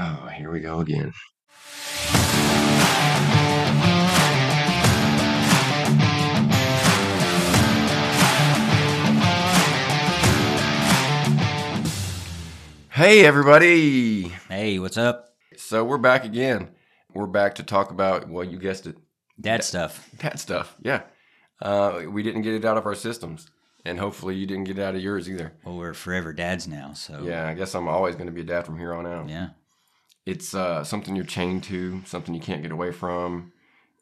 Oh, here we go again. Hey, everybody. Hey, what's up? So we're back again. We're back to talk about, well, you guessed it. Dad stuff. Dad stuff, yeah. We didn't get it out of our systems. And hopefully you didn't get it out of yours either. Well, we're forever dads now, so. Yeah, I guess I'm always going to be a dad from here on out. Yeah. It's something you're chained to, something you can't get away from.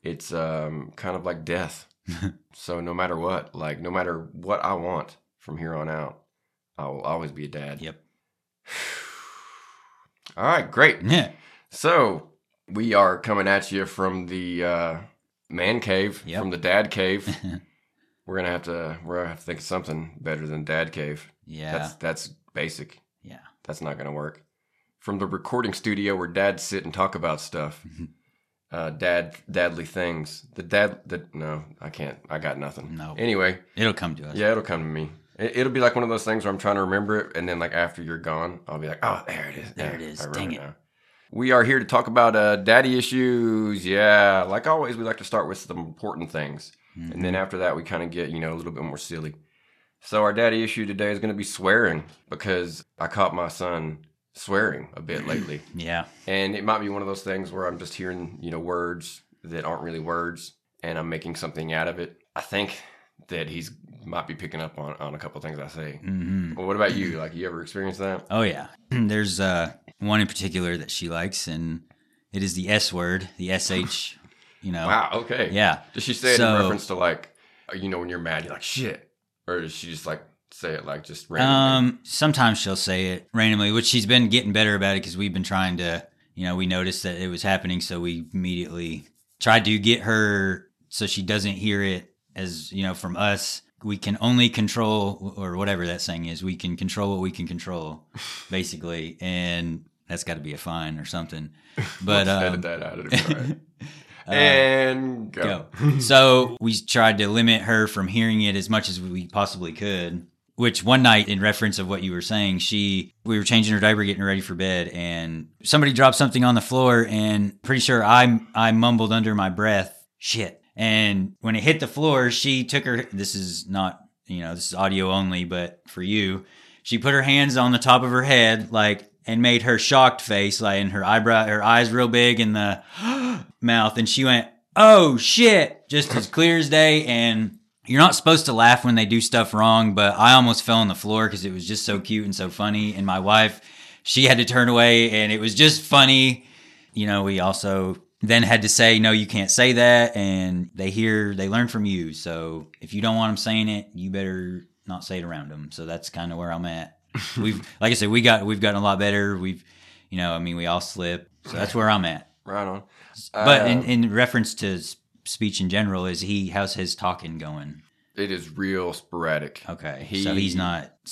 It's kind of like death. So no matter what, like no matter what I want from here on out, I will always be a dad. Yep. All right, great. Yeah. So we are coming at you from the man cave, yep. From the dad cave. We're gonna have to think of something better than dad cave. Yeah. That's basic. Yeah. That's not gonna work. From the recording studio where dads sit and talk about stuff, dadly things. I got nothing. No. Anyway, it'll come to us. Yeah, it'll come to me. It'll be like one of those things where I'm trying to remember it, and then like after you're gone, I'll be like, oh, there it is. There it is. Dang it. Now. We are here to talk about daddy issues. Yeah, like always, we like to start with some important things. Mm-hmm. And then after that, we kind of get, a little bit more silly. So our daddy issue today is going to be swearing, because I caught my son swearing a bit lately. Yeah. And it might be one of those things where I'm just hearing, words that aren't really words, and I'm making something out of it. I think that he might be picking up on a couple of things I say. Mm-hmm. Well, what about you? Like, you ever experienced that? Oh, yeah. There's one in particular that she likes, and it is the S word, the SH. Wow, okay. Yeah. Does she say it in reference to like, when you're mad, you're like, shit? Or does she just like say it like just randomly? Sometimes she'll say it randomly, which she's been getting better about it because we've been trying to, we noticed that it was happening. So we immediately tried to get her so she doesn't hear it as, from us. We can only control, or whatever that saying is, we can control what we can control, basically. And that's got to be a fine or something. But we'll edit that out. It'll be all right. And go. So we tried to limit her from hearing it as much as we possibly could, which one night, in reference of what you were saying, we were changing her diaper, getting her ready for bed, and somebody dropped something on the floor, and pretty sure I mumbled under my breath, shit. And when it hit the floor, she took her, this is not, this is audio only, but for you, she put her hands on the top of her head, like, and made her shocked face, like, and her eyes real big, and the mouth, and she went, oh shit, just as clear as day. And you're not supposed to laugh when they do stuff wrong, but I almost fell on the floor because it was just so cute and so funny. And my wife, she had to turn away, and it was just funny. We also then had to say, no, you can't say that. And they learn from you. So if you don't want them saying it, you better not say it around them. So that's kind of where I'm at. Like I said, we've gotten a lot better. We all slip. So that's where I'm at. Right on. But in reference to speech in general, how's his talking going? It is real sporadic. Okay. So he's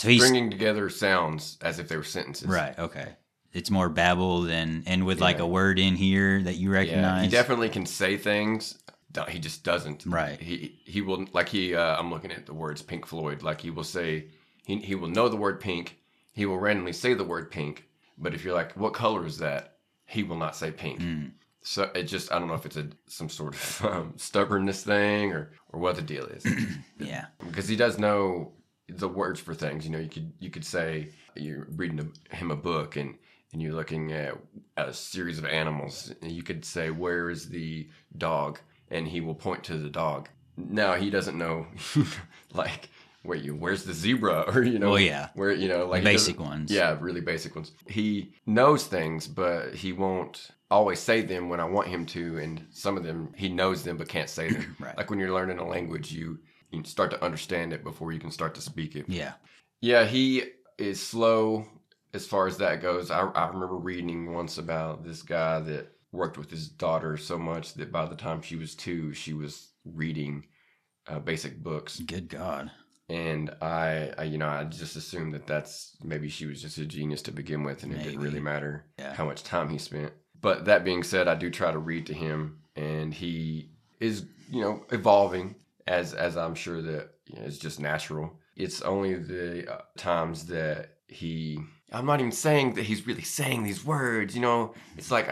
stringing together sounds as if they were sentences. Right. Okay. It's more babble than like a word in here that you recognize. Yeah, he definitely can say things. He just doesn't. Right. He will, like I'm looking at the words Pink Floyd. Like he will say, he will know the word pink. He will randomly say the word pink. But if you're like, what color is that? He will not say pink. Mm. So it just, I don't know if it's some sort of stubbornness thing or what the deal is. Yeah. Because he does know the words for things. You could say you're reading him a book and you're looking at a series of animals. And you could say, where is the dog? And he will point to the dog. No, he doesn't know, like, where's the zebra? Or, well, yeah. Where, like basic ones. Yeah, really basic ones. He knows things, but he won't always say them when I want him to. And some of them, he knows them, but can't say them. Right. Like when you're learning a language, you start to understand it before you can start to speak it. Yeah. Yeah, he is slow as far as that goes. I remember reading once about this guy that worked with his daughter so much that by the time she was 2, she was reading basic books. Good God. And I just assumed that that's maybe she was just a genius to begin with, and it didn't really matter how much time he spent. But that being said, I do try to read to him, and he is, evolving as I'm sure that is just natural. It's only the times that he I'm not even saying that he's really saying these words, you know. It's like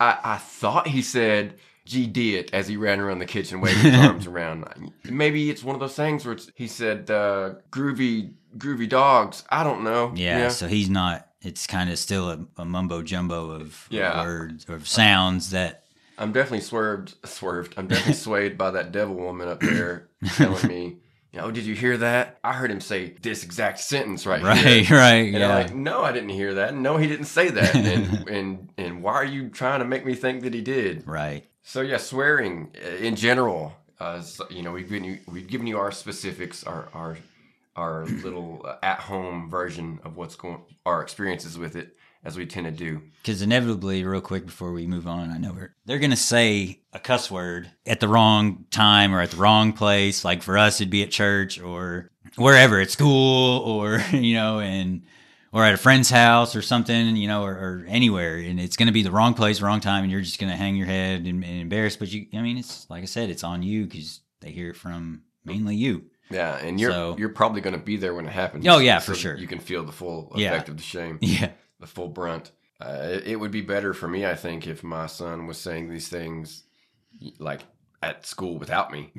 I thought he said G did as he ran around the kitchen waving his arms around. Maybe it's one of those things where it's, he said groovy dogs. I don't know. Yeah, yeah. So he's not. It's kind of still a mumbo jumbo of words or of sounds that. I'm definitely swerved. I'm definitely swayed by that devil woman up there telling me, you know, did you hear that? I heard him say this exact sentence right here. Right, and I'm like, no, I didn't hear that. No, he didn't say that. And why are you trying to make me think that he did? Right. So yeah, swearing in general, you know, we've given you our specifics, our little at-home version of what's going, our experiences with it, as we tend to do. Because inevitably, real quick before we move on, I know they're going to say a cuss word at the wrong time or at the wrong place. Like for us, it'd be at church or wherever, at school or, you know, or at a friend's house or something, you know, or anywhere. And it's going to be the wrong place, wrong time, and you're just going to hang your head and embarrassed. But you, I mean, it's like I said, it's on you because they hear it from mainly you. Yeah, and you're probably going to be there when it happens. Oh, yeah, so for sure. You can feel the full effect of the shame. Yeah. The full brunt. It would be better for me, I think, if my son was saying these things like at school without me.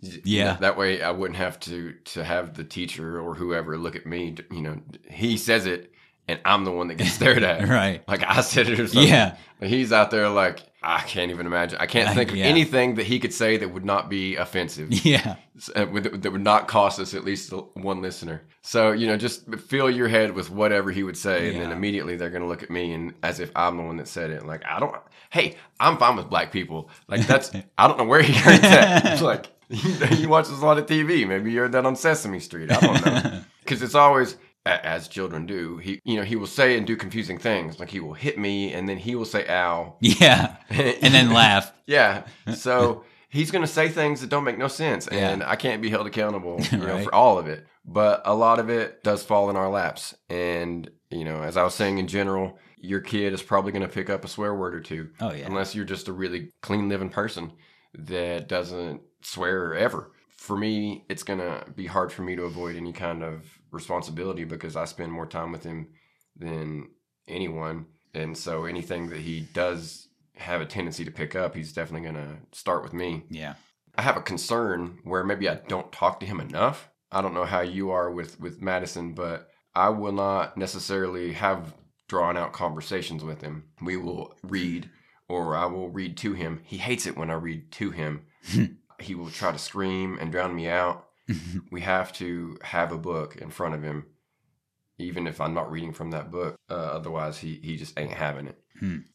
Yeah. You know, that way I wouldn't have to have the teacher or whoever look at me. You know, he says it and I'm the one that gets stared at. Right. Like I said it or something. Yeah. But he's out there like, I can't even imagine. I can't think of anything that he could say that would not be offensive. Yeah. That would not cost us at least one listener. So, you know, just fill your head with whatever he would say. And then immediately they're going to look at me and as if I'm the one that said it. Like, I'm fine with black people. Like that's, I don't know where he heard that. It's like, he watches a lot of TV. Maybe you heard that on Sesame Street. I don't know. Because it's always, as children do, he will say and do confusing things. Like he will hit me and then he will say, ow. Yeah. And then laugh. Yeah. So he's going to say things that don't make no sense. And I can't be held accountable for all of it. But a lot of it does fall in our laps. And, you know, as I was saying in general, your kid is probably going to pick up a swear word or two. Oh, yeah. Unless you're just a really clean living person that doesn't swear ever. For me, it's going to be hard for me to avoid any kind of responsibility because I spend more time with him than anyone. And so anything that he does have a tendency to pick up, he's definitely going to start with me. Yeah. I have a concern where maybe I don't talk to him enough. I don't know how you are with Madison, but I will not necessarily have drawn out conversations with him. We will read or I will read to him. He hates it when I read to him. He will try to scream and drown me out. We have to have a book in front of him, even if I'm not reading from that book. Otherwise, he just ain't having it.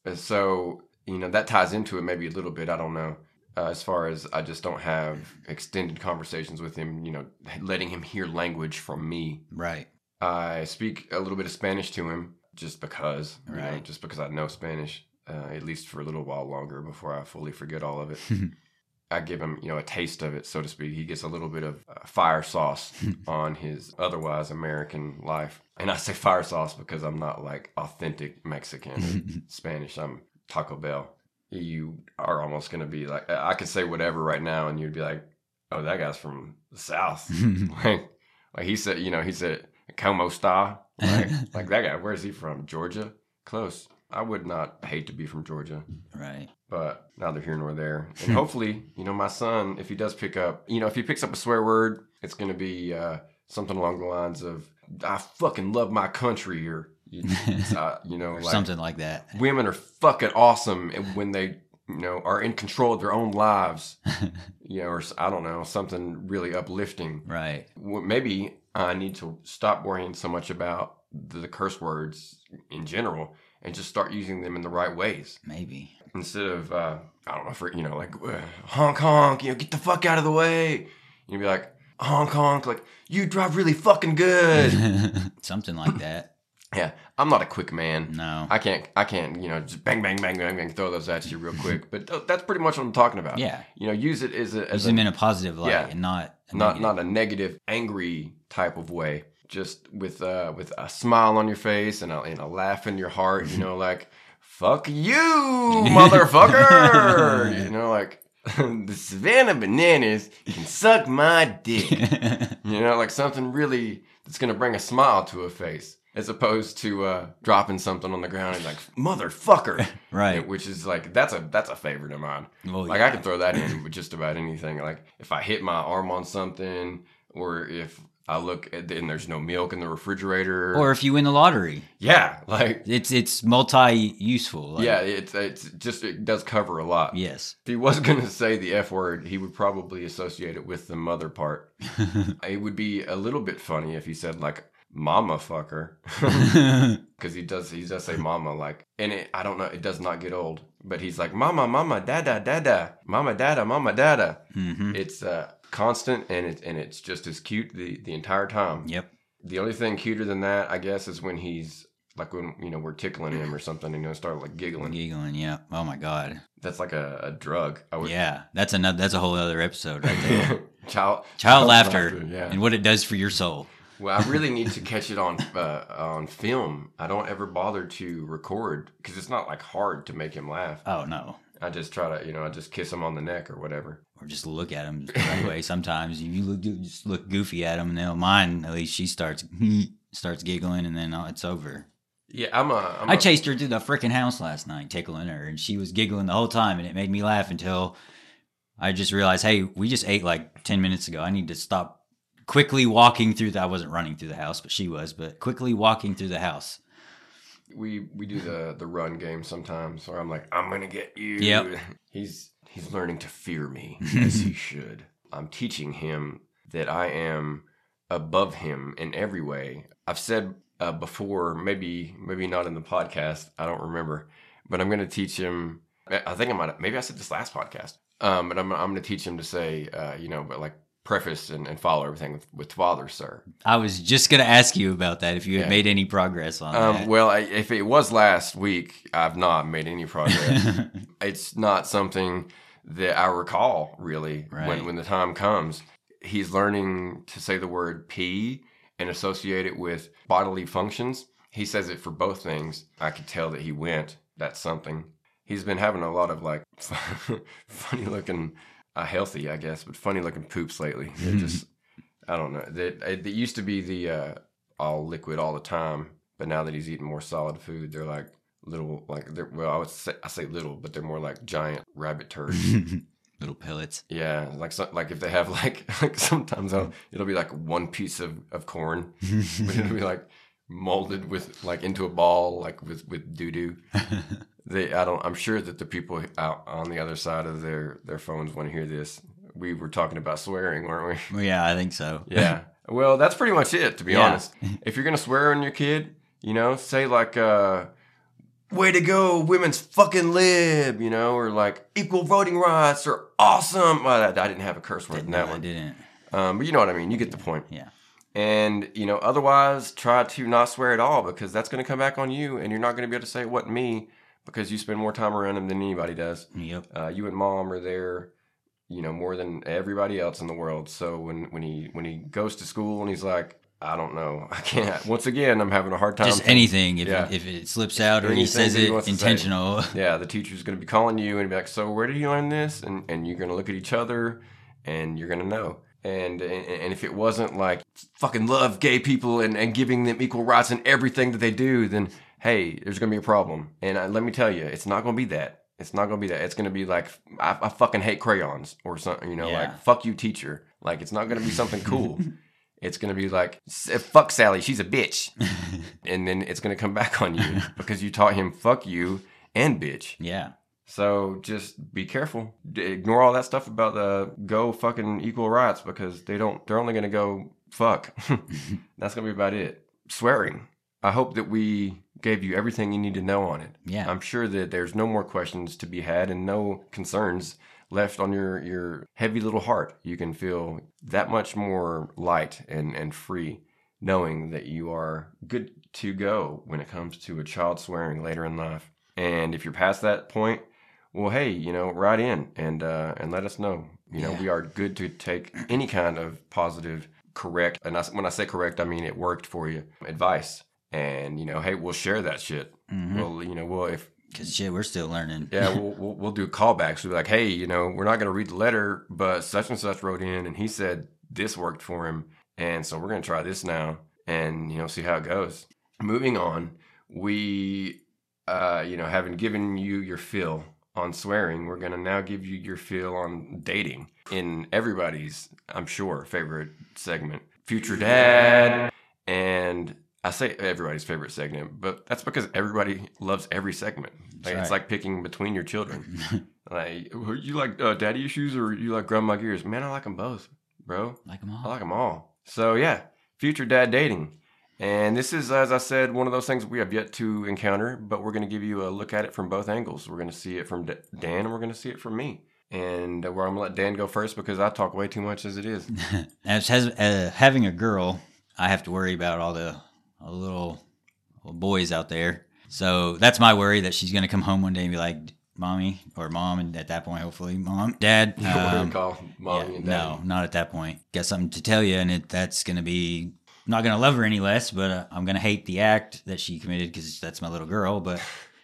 And so, you know, that ties into it maybe a little bit. I don't know. As far as I just don't have extended conversations with him, you know, letting him hear language from me. Right. I speak a little bit of Spanish to him just because, you know, just because I know Spanish, at least for a little while longer before I fully forget all of it. I give him, you know, a taste of it, so to speak. He gets a little bit of fire sauce on his otherwise American life. And I say fire sauce because I'm not like authentic Mexican or Spanish. I'm Taco Bell. You are almost going to be like, I could say whatever right now and you'd be like, oh, that guy's from the South. like he said, you know, he said, como esta? Like that guy, where's he from? Georgia? Close. I would not hate to be from Georgia. Right. But neither here nor there. And hopefully, you know, my son, if he does pick up, you know, if he picks up a swear word, it's going to be something along the lines of, I fucking love my country, or, you know, or like, something like that. Women are fucking awesome when they, you know, are in control of their own lives, you know, or I don't know, something really uplifting. Right. Well, maybe I need to stop worrying so much about the curse words in general. And just start using them in the right ways. Maybe. Instead of, I don't know, for, you know, like, honk, honk, you know, get the fuck out of the way. You'd be like, honk, honk, like, you drive really fucking good. Something like that. Yeah. I'm not a quick man. No. I can't, you know, just bang, bang, bang, bang, bang, throw those at you real quick. But that's pretty much what I'm talking about. Yeah. You know, use it as a... Use them in a positive light and not a negative, angry type of way. Just with a smile on your face and a laugh in your heart, you know, like, fuck you, motherfucker. You know, like, the Savannah Bananas can suck my dick. You know, like something really that's going to bring a smile to a face. as opposed to dropping something on the ground and like, motherfucker. Right. Which is like, that's a favorite of mine. Well, like, yeah. I can throw that in with just about anything. Like, if I hit my arm on something, or if I look at and there's no milk in the refrigerator. Or if you win the lottery. Yeah. Like, it's multi-useful. Like, yeah, it's just, it does cover a lot. Yes. If he was going to say the F word, he would probably associate it with the mother part. It would be a little bit funny if he said, like, mama fucker. Because he does say mama, like, and it, I don't know, it does not get old. But he's like, mama, mama, dada, dada, mama, dada, mama, dada. Mm-hmm. It's constant, and it's just as cute the entire time. Yep. The only thing cuter than that, I guess, is when he's like, when we're tickling him or something, and he'll start like giggling. Yeah. Oh my god, that's like a drug. Yeah, that's a whole other episode right there. child laughter, yeah. And what it does for your soul. Well, I really need to catch it on film. I don't ever bother to record because it's not like hard to make him laugh. Oh no. I just try to, I just kiss him on the neck or whatever. Or just look at him that way. Sometimes you just look goofy at him, and they'll mind. At least she starts giggling, and then it's over. Yeah, I chased her through the freaking house last night, tickling her, and she was giggling the whole time, and it made me laugh until I just realized, hey, we just ate like 10 minutes ago. I need to stop quickly walking through I wasn't running through the house, but she was. But quickly walking through the house. We do the run game sometimes, where I'm like, I'm gonna get you. Yep. He's learning to fear me, as he should. I'm teaching him that I am above him in every way. I've said before, maybe not in the podcast, I don't remember, but I'm gonna teach him. I think I might. Maybe I said this last podcast. But I'm gonna teach him to say, but like, preface and follow everything with father, sir. I was just going to ask you about that, if you had made any progress on that. Well, if it was last week, I've not made any progress. It's not something that I recall, really, right. When the time comes. He's learning to say the word pee and associate it with bodily functions. He says it for both things. I could tell that he went. That's something. He's been having a lot of, like, funny-looking... healthy, I guess, but funny-looking poops lately. They're just, I don't know. It used to be the all liquid all the time, but now that he's eating more solid food, they're like little, like, I say little, but they're more like giant rabbit turds. Little pellets. Yeah, like if they have like sometimes it'll be like one piece of corn, but it'll be like molded with like into a ball, like with doo-doo. I'm sure that the people out on the other side of their phones want to hear this. We were talking about swearing, weren't we? Well, yeah, I think so. Yeah. Well, that's pretty much it, to be honest. If you're going to swear on your kid, say like, way to go, women's fucking lib, or like equal voting rights or awesome. Well, I didn't have a curse word in that one. I didn't. But you know what I mean. You get the point. Yeah. And, otherwise try to not swear at all, because that's going to come back on you, and you're not going to be able to say it wasn't me. Because you spend more time around him than anybody does. Yep. You and mom are there, more than everybody else in the world. So when he goes to school and he's like, I don't know, I can't. Once again, I'm having a hard time. Just anything. If it slips out or he says it intentional. Yeah, the teacher's going to be calling you and be like, so where did you learn this? And you're going to look at each other and you're going to know. And if it wasn't like fucking love gay people and giving them equal rights in everything that they do, then... hey, there's going to be a problem. And let me tell you, it's not going to be that. It's not going to be that. It's going to be like, I fucking hate crayons or something, like, fuck you, teacher. Like, it's not going to be something cool. It's going to be like, fuck Sally, she's a bitch. And then it's going to come back on you because you taught him fuck you and bitch. Yeah. So just be careful. Ignore all that stuff about the go fucking equal rights, because they're only going to go fuck. That's going to be about it. Swearing. I hope that we gave you everything you need to know on it. Yeah. I'm sure that there's no more questions to be had and no concerns left on your heavy little heart. You can feel that much more light and free, knowing that you are good to go when it comes to a child swearing later in life. And if you're past that point, well, hey, write in and let us know. We are good to take any kind of positive, correct, and when I say correct, I mean it worked for you, advice. And hey, we'll share that shit. Mm-hmm. Well, because shit, we're still learning. Yeah, we'll do callbacks. We'll be like, hey, we're not gonna read the letter, but such and such wrote in, and he said this worked for him, and so we're gonna try this now, and see how it goes. moving on, we, having given you your fill on swearing, we're going to now give you your feel on dating in everybody's, I'm sure, favorite segment, Future Dad. And I say everybody's favorite segment, but that's because everybody loves every segment. Like, right. It's like picking between your children. Like, you like daddy issues or you like grandma gears? Man, I like them both, bro. Like them all. I like them all. So, yeah, Future Dad dating. And this is, as I said, one of those things we have yet to encounter, but we're going to give you a look at it from both angles. We're going to see it from Dan, and we're going to see it from me. And I'm going to let Dan go first because I talk way too much as it is. As having a girl, I have to worry about all the little boys out there. So that's my worry, that she's going to come home one day and be like, Mommy, or Mom, and at that point, hopefully, Mom, Dad. What do you call Mommy and Dad? No, not at that point. Got something to tell you, and that's going to be... I'm not going to love her any less, but I'm going to hate the act that she committed because that's my little girl. But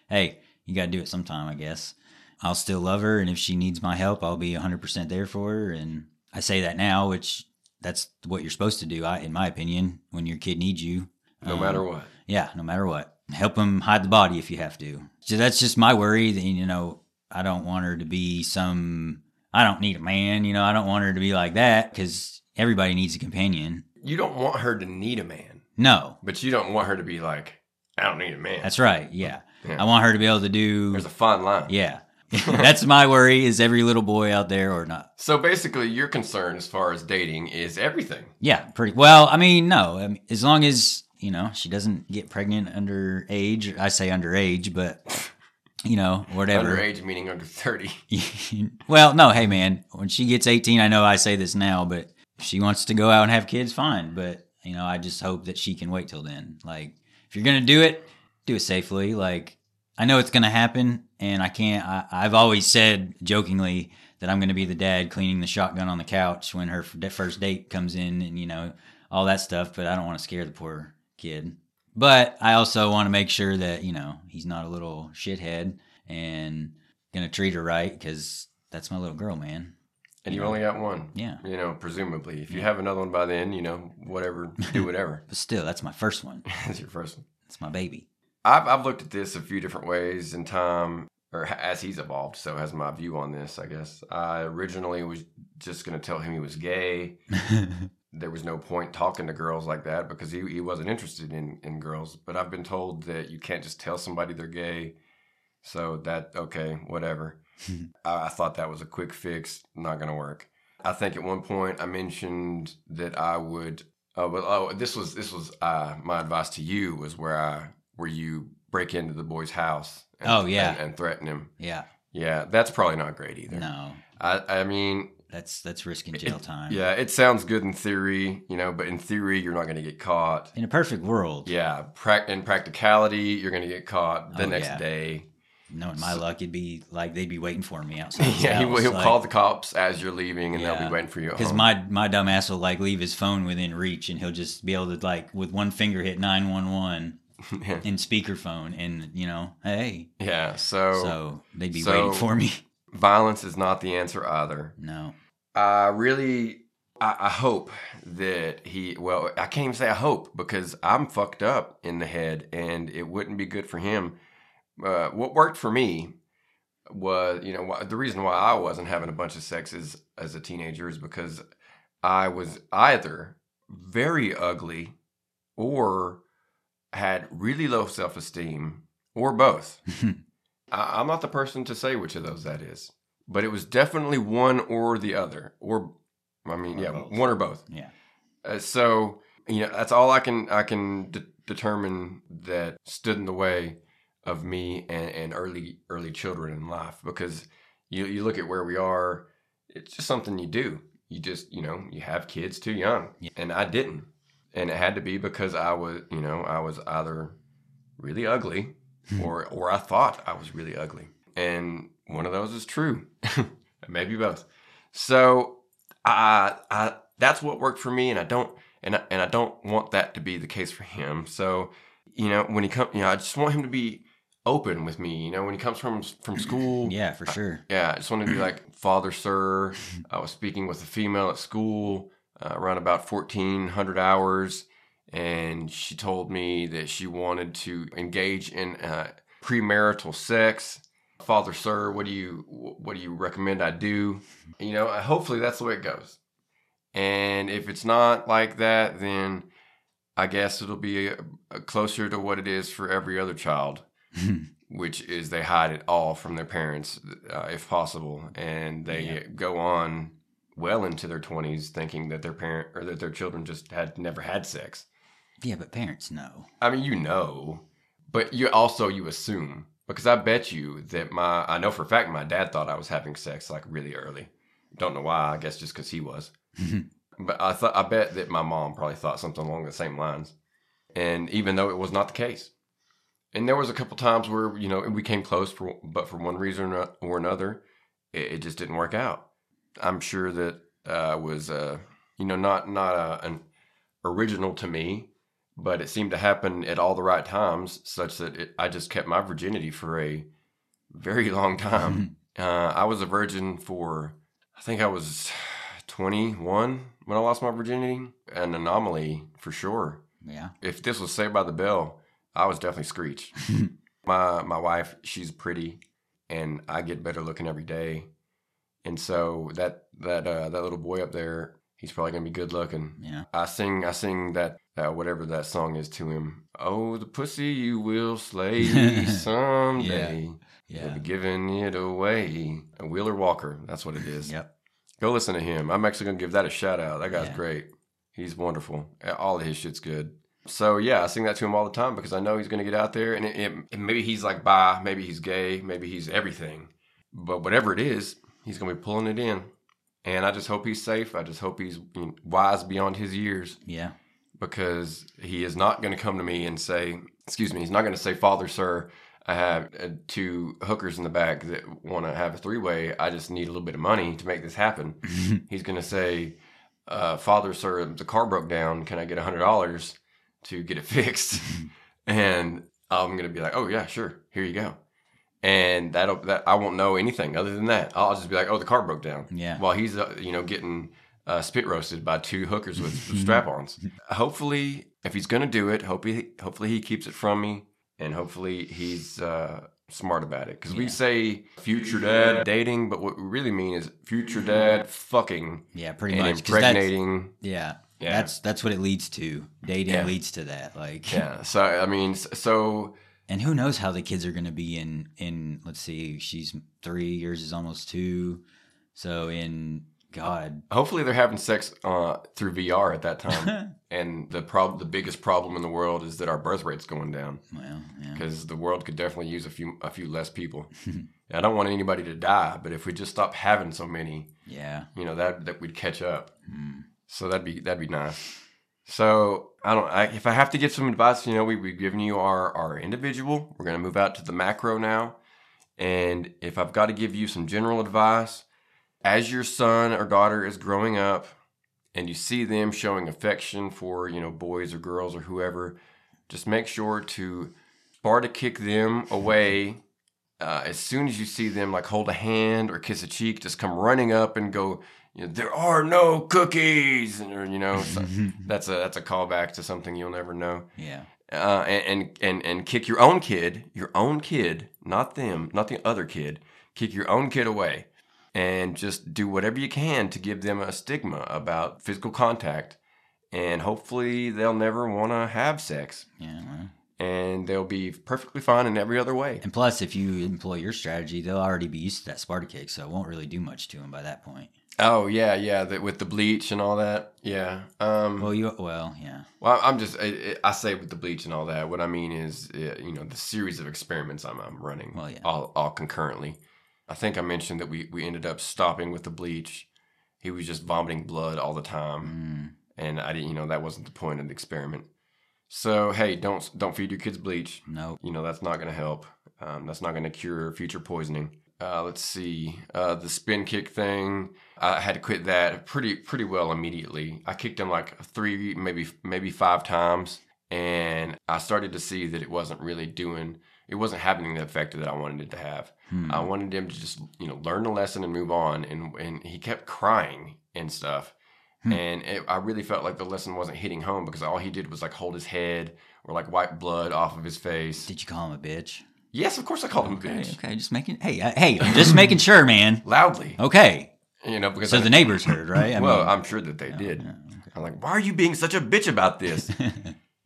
hey, you got to do it sometime, I guess. I'll still love her. And if she needs my help, I'll be 100% there for her. And I say that now, which that's what you're supposed to do, in my opinion, when your kid needs you. No matter what. Yeah, no matter what. Help them hide the body if you have to. So that's just my worry. That, I don't want her to be I don't need a man. I don't want her to be like that because everybody needs a companion. You don't want her to need a man. No. But you don't want her to be like, I don't need a man. That's right. Yeah. I want her to be able to do... There's a fine line. Yeah. That's my worry, is every little boy out there or not. So basically your concern as far as dating is everything. Yeah. Pretty well, no. As long as, she doesn't get pregnant underage. I say underage, but... whatever. Underage meaning under 30. Well, no, hey, man, when she gets 18, I know I say this now, but if she wants to go out and have kids, fine. But, I just hope that she can wait till then. Like, if you're going to do it safely. Like, I know it's going to happen, and I've always said jokingly that I'm going to be the dad cleaning the shotgun on the couch when her first date comes in and, all that stuff. But I don't want to scare the poor kid. But I also want to make sure that, he's not a little shithead and going to treat her right because that's my little girl, man. And you only got one. Yeah. Presumably. If you have another one by then, whatever, do whatever. But still, that's my first one. That's your first one. That's my baby. I've looked at this a few different ways in time, or as he's evolved, so has my view on this, I guess. I originally was just going to tell him he was gay. There was no point talking to girls like that because he wasn't interested in girls. But I've been told that you can't just tell somebody they're gay. So okay, whatever. I thought that was a quick fix. Not going to work. I think at one point I mentioned that I would. This was my advice to you was where you break into the boy's house. And threaten him. Yeah. That's probably not great either. No. I mean. That's risking jail time. Yeah, it sounds good in theory, but in theory, you're not going to get caught. In a perfect world. Yeah, in practicality, you're going to get caught the next day. Knowing my luck, it'd be like they'd be waiting for me outside. Yeah, he'll call the cops as you're leaving, and they'll be waiting for you. Because my dumb ass will leave his phone within reach, and he'll just be able to with one finger hit 911 in speakerphone, and hey. Yeah, so they'd be waiting for me. Violence is not the answer either. No. I hope that I can't even say I hope because I'm fucked up in the head and it wouldn't be good for him. What worked for me was, the reason why I wasn't having a bunch of sex as a teenager is because I was either very ugly or had really low self-esteem or both. I'm not the person to say which of those that is, but it was definitely one or the other, one or both. Yeah. That's all I can determine that stood in the way of me and early children in life, because you look at where we are, it's just something you do. You just, you have kids too young, and I didn't, and it had to be because I was either really ugly. Or I thought I was really ugly. And one of those is true. Maybe both. So that's what worked for me, and I don't want that to be the case for him. So, when he comes, I just want him to be open with me, when he comes from school. Yeah, for sure. I just want to be like, Father, sir, I was speaking with a female at school around about 1,400 hours. and she told me that she wanted to engage in premarital sex. Father, sir, what do you recommend I do? You know, hopefully that's the way it goes. And if it's not like that, then I guess it'll be closer to what it is for every other child, which is they hide it all from their parents, if possible, and they go on well into their 20s thinking that their parent or that their children just had never had sex. Yeah, but parents know. I mean, you know, but you also assume. Because I bet you that I know for a fact my dad thought I was having sex like really early. Don't know why, I guess just because he was. But I bet that my mom probably thought something along the same lines. And even though it was not the case. And there was a couple times where, you know, we came close, but for one reason or another, it just didn't work out. I'm sure that was, you know, not an original to me. But it seemed to happen at all the right times, such that I just kept my virginity for a very long time. I was a virgin for, I think I was 21 when I lost my virginity. An anomaly, for sure. Yeah. If this was Saved by the Bell, I was definitely Screech. My wife, she's pretty, and I get better looking every day. And so that little boy up there, he's probably going to be good looking. Yeah. I sing that... whatever that song is to him. Oh, the pussy you will slay someday. Yeah. You'll be giving it away. Wheeler Walker, that's what it is. Yep. Go listen to him. I'm actually going to give that a shout out. That guy's great. He's wonderful. All of his shit's good. So, yeah, I sing that to him all the time because I know he's going to get out there. And maybe he's like bi, maybe he's gay, maybe he's everything. But whatever it is, he's going to be pulling it in. And I just hope he's safe. I just hope he's wise beyond his years. Yeah. Because he is not going to come to me and say, excuse me, he's not going to say, Father, sir, I have two hookers in the back that want to have a three-way. I just need a little bit of money to make this happen. He's going to say, Father, sir, the car broke down. Can I get $100 to get it fixed? And I'm going to be like, oh, yeah, sure. Here you go. And that I won't know anything other than that. I'll just be like, oh, the car broke down. Yeah. While he's, getting... spit roasted by two hookers with strap-ons. Hopefully, if he's going to do it, hopefully he keeps it from me, and hopefully he's smart about it. Because we say future dad dating, but what we really mean is future dad fucking. Yeah, pretty much. Impregnating. That's what it leads to. Dating leads to that. Like, yeah. So I mean, so. And who knows how the kids are going to be in? Let's see, she's 3, yours is almost 2, so in. God. Hopefully they're having sex through VR at that time. And the biggest problem in the world is that our birth rate's going down. Well, yeah. Because the world could definitely use a few less people. I don't want anybody to die, but if we just stop having so many, that we'd catch up. Mm. So that'd be nice. So if I have to give some advice, we've given you our individual. We're going to move out to the macro now. And if I've got to give you some general advice. As your son or daughter is growing up and you see them showing affection for, boys or girls or whoever, just make sure to Sparta kick them away as soon as you see them, like hold a hand or kiss a cheek, just come running up and go, there are no cookies. Or, so that's a callback to something you'll never know. Yeah. And kick your own kid, not them, not the other kid, kick your own kid away. And just do whatever you can to give them a stigma about physical contact. And hopefully they'll never want to have sex. Yeah. Well. And they'll be perfectly fine in every other way. And plus, if you employ your strategy, they'll already be used to that Sparta kick, so it won't really do much to them by that point. Oh, yeah, with the bleach and all that, yeah. Yeah. Well, I'm just, I say with the bleach and all that, what I mean is, the series of experiments I'm running all concurrently. I think I mentioned that we ended up stopping with the bleach. He was just vomiting blood all the time. Mm. And I didn't, that wasn't the point of the experiment. So, hey, don't feed your kids bleach. No. Nope. That's not going to help. That's not going to cure future poisoning. Let's see. The spin kick thing. I had to quit that pretty well immediately. I kicked him like 3, maybe 5 times. And I started to see that it wasn't really doing... It wasn't having the effect that I wanted it to have. Hmm. I wanted him to just, learn the lesson and move on. And he kept crying and stuff. And I really felt like the lesson wasn't hitting home because all he did was like hold his head or like wipe blood off of his face. Did you call him a bitch? Yes, of course I called him a bitch. Okay, just making I'm just making sure, man. Loudly. Okay. You know, because the neighbors heard, right? I mean, I'm sure that they did. No, okay. I'm like, why are you being such a bitch about this?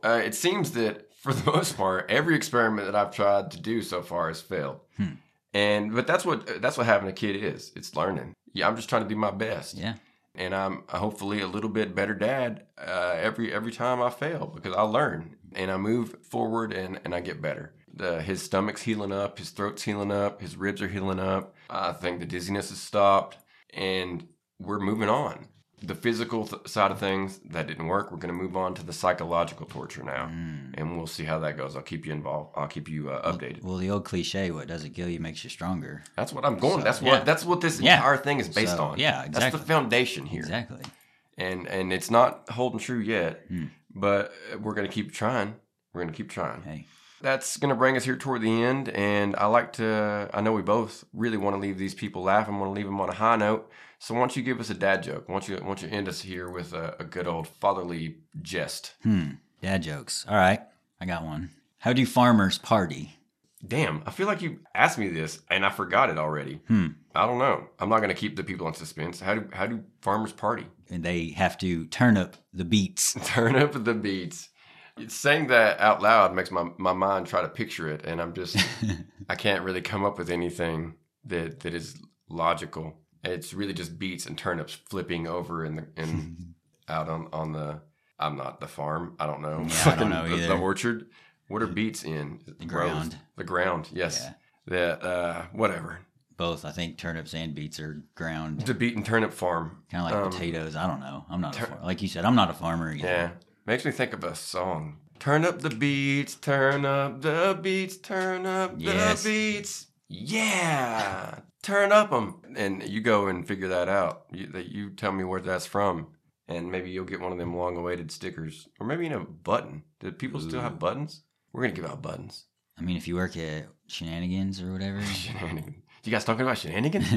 It seems that for the most part, every experiment that I've tried to do so far has failed. But that's what having a kid is. It's learning. Yeah, I'm just trying to do my best. Yeah. And I'm hopefully a little bit better dad every time I fail because I learn and I move forward and I get better. His stomach's healing up, his throat's healing up, his ribs are healing up. I think the dizziness has stopped and we're moving on. The physical side of things, that didn't work. We're going to move on to the psychological torture now, and we'll see how that goes. I'll keep you involved. I'll keep you updated. Well, the old cliche, what doesn't kill you makes you stronger. That's what I'm going. So, that's what this entire thing is based on. Yeah, exactly. That's the foundation here. Exactly. And it's not holding true yet, but we're going to keep trying. We're going to keep trying. Hey. That's going to bring us here toward the end, and I know we both really want to leave these people laughing, want to leave them on a high note. So why don't you give us a dad joke? Why don't you end us here with a good old fatherly jest? Dad jokes. All right. I got one. How do farmers party? Damn. I feel like you asked me this, and I forgot it already. I don't know. I'm not going to keep the people in suspense. How do farmers party? And they have to turn up the beats. Turn up the beats. Saying that out loud makes my mind try to picture it, and I can't really come up with anything that is logical. It's really just beets and turnips flipping over and out on the, I'm not the farm, I don't know. Yeah, I don't know either. The orchard. What are beets in? The ground. The ground, yes. Yeah. Whatever. Both, I think turnips and beets are ground. The beet and turnip farm. Kind of like potatoes, I don't know. I'm not a farmer. Like you said, I'm not a farmer. You know. Yeah. Makes me think of a song. Turn up the beats, turn up the beats, turn up the beats. Yeah. Turn up them. And you go and figure that out. You tell me where that's from. And maybe you'll get one of them long-awaited stickers. Or maybe a button. Do people still have buttons? We're going to give out buttons. I mean, if you work at Shenanigans or whatever. Shenanigans. You guys talking about Shenanigans?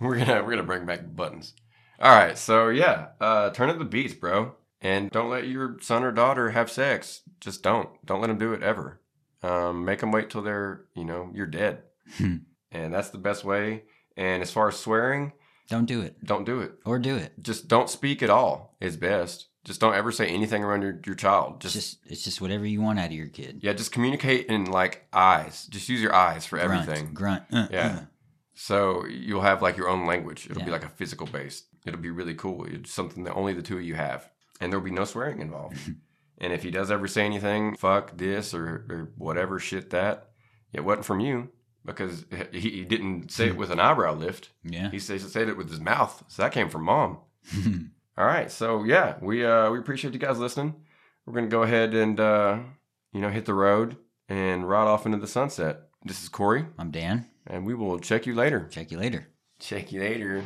We're gonna bring back buttons. All right. So, yeah. Turn up the beats, bro. And don't let your son or daughter have sex. Just don't. Don't let them do it ever. Make them wait till you're dead. And that's the best way. And as far as swearing. Don't do it. Don't do it. Or do it. Just don't speak at all is best. Just don't ever say anything around your child. It's just whatever you want out of your kid. Yeah, just communicate in like eyes. Just use your eyes for everything. Grunt. So you'll have like your own language. It'll be like a physical base. It'll be really cool. It's something that only the two of you have. And there'll be no swearing involved. And if he does ever say anything, fuck this or whatever shit that, it wasn't from you because he didn't say it with an eyebrow lift. Yeah. He said it with his mouth. So that came from mom. All right. So, yeah, we appreciate you guys listening. We're going to go ahead and, hit the road and ride off into the sunset. This is Corey. I'm Dan. And we will check you later. Check you later.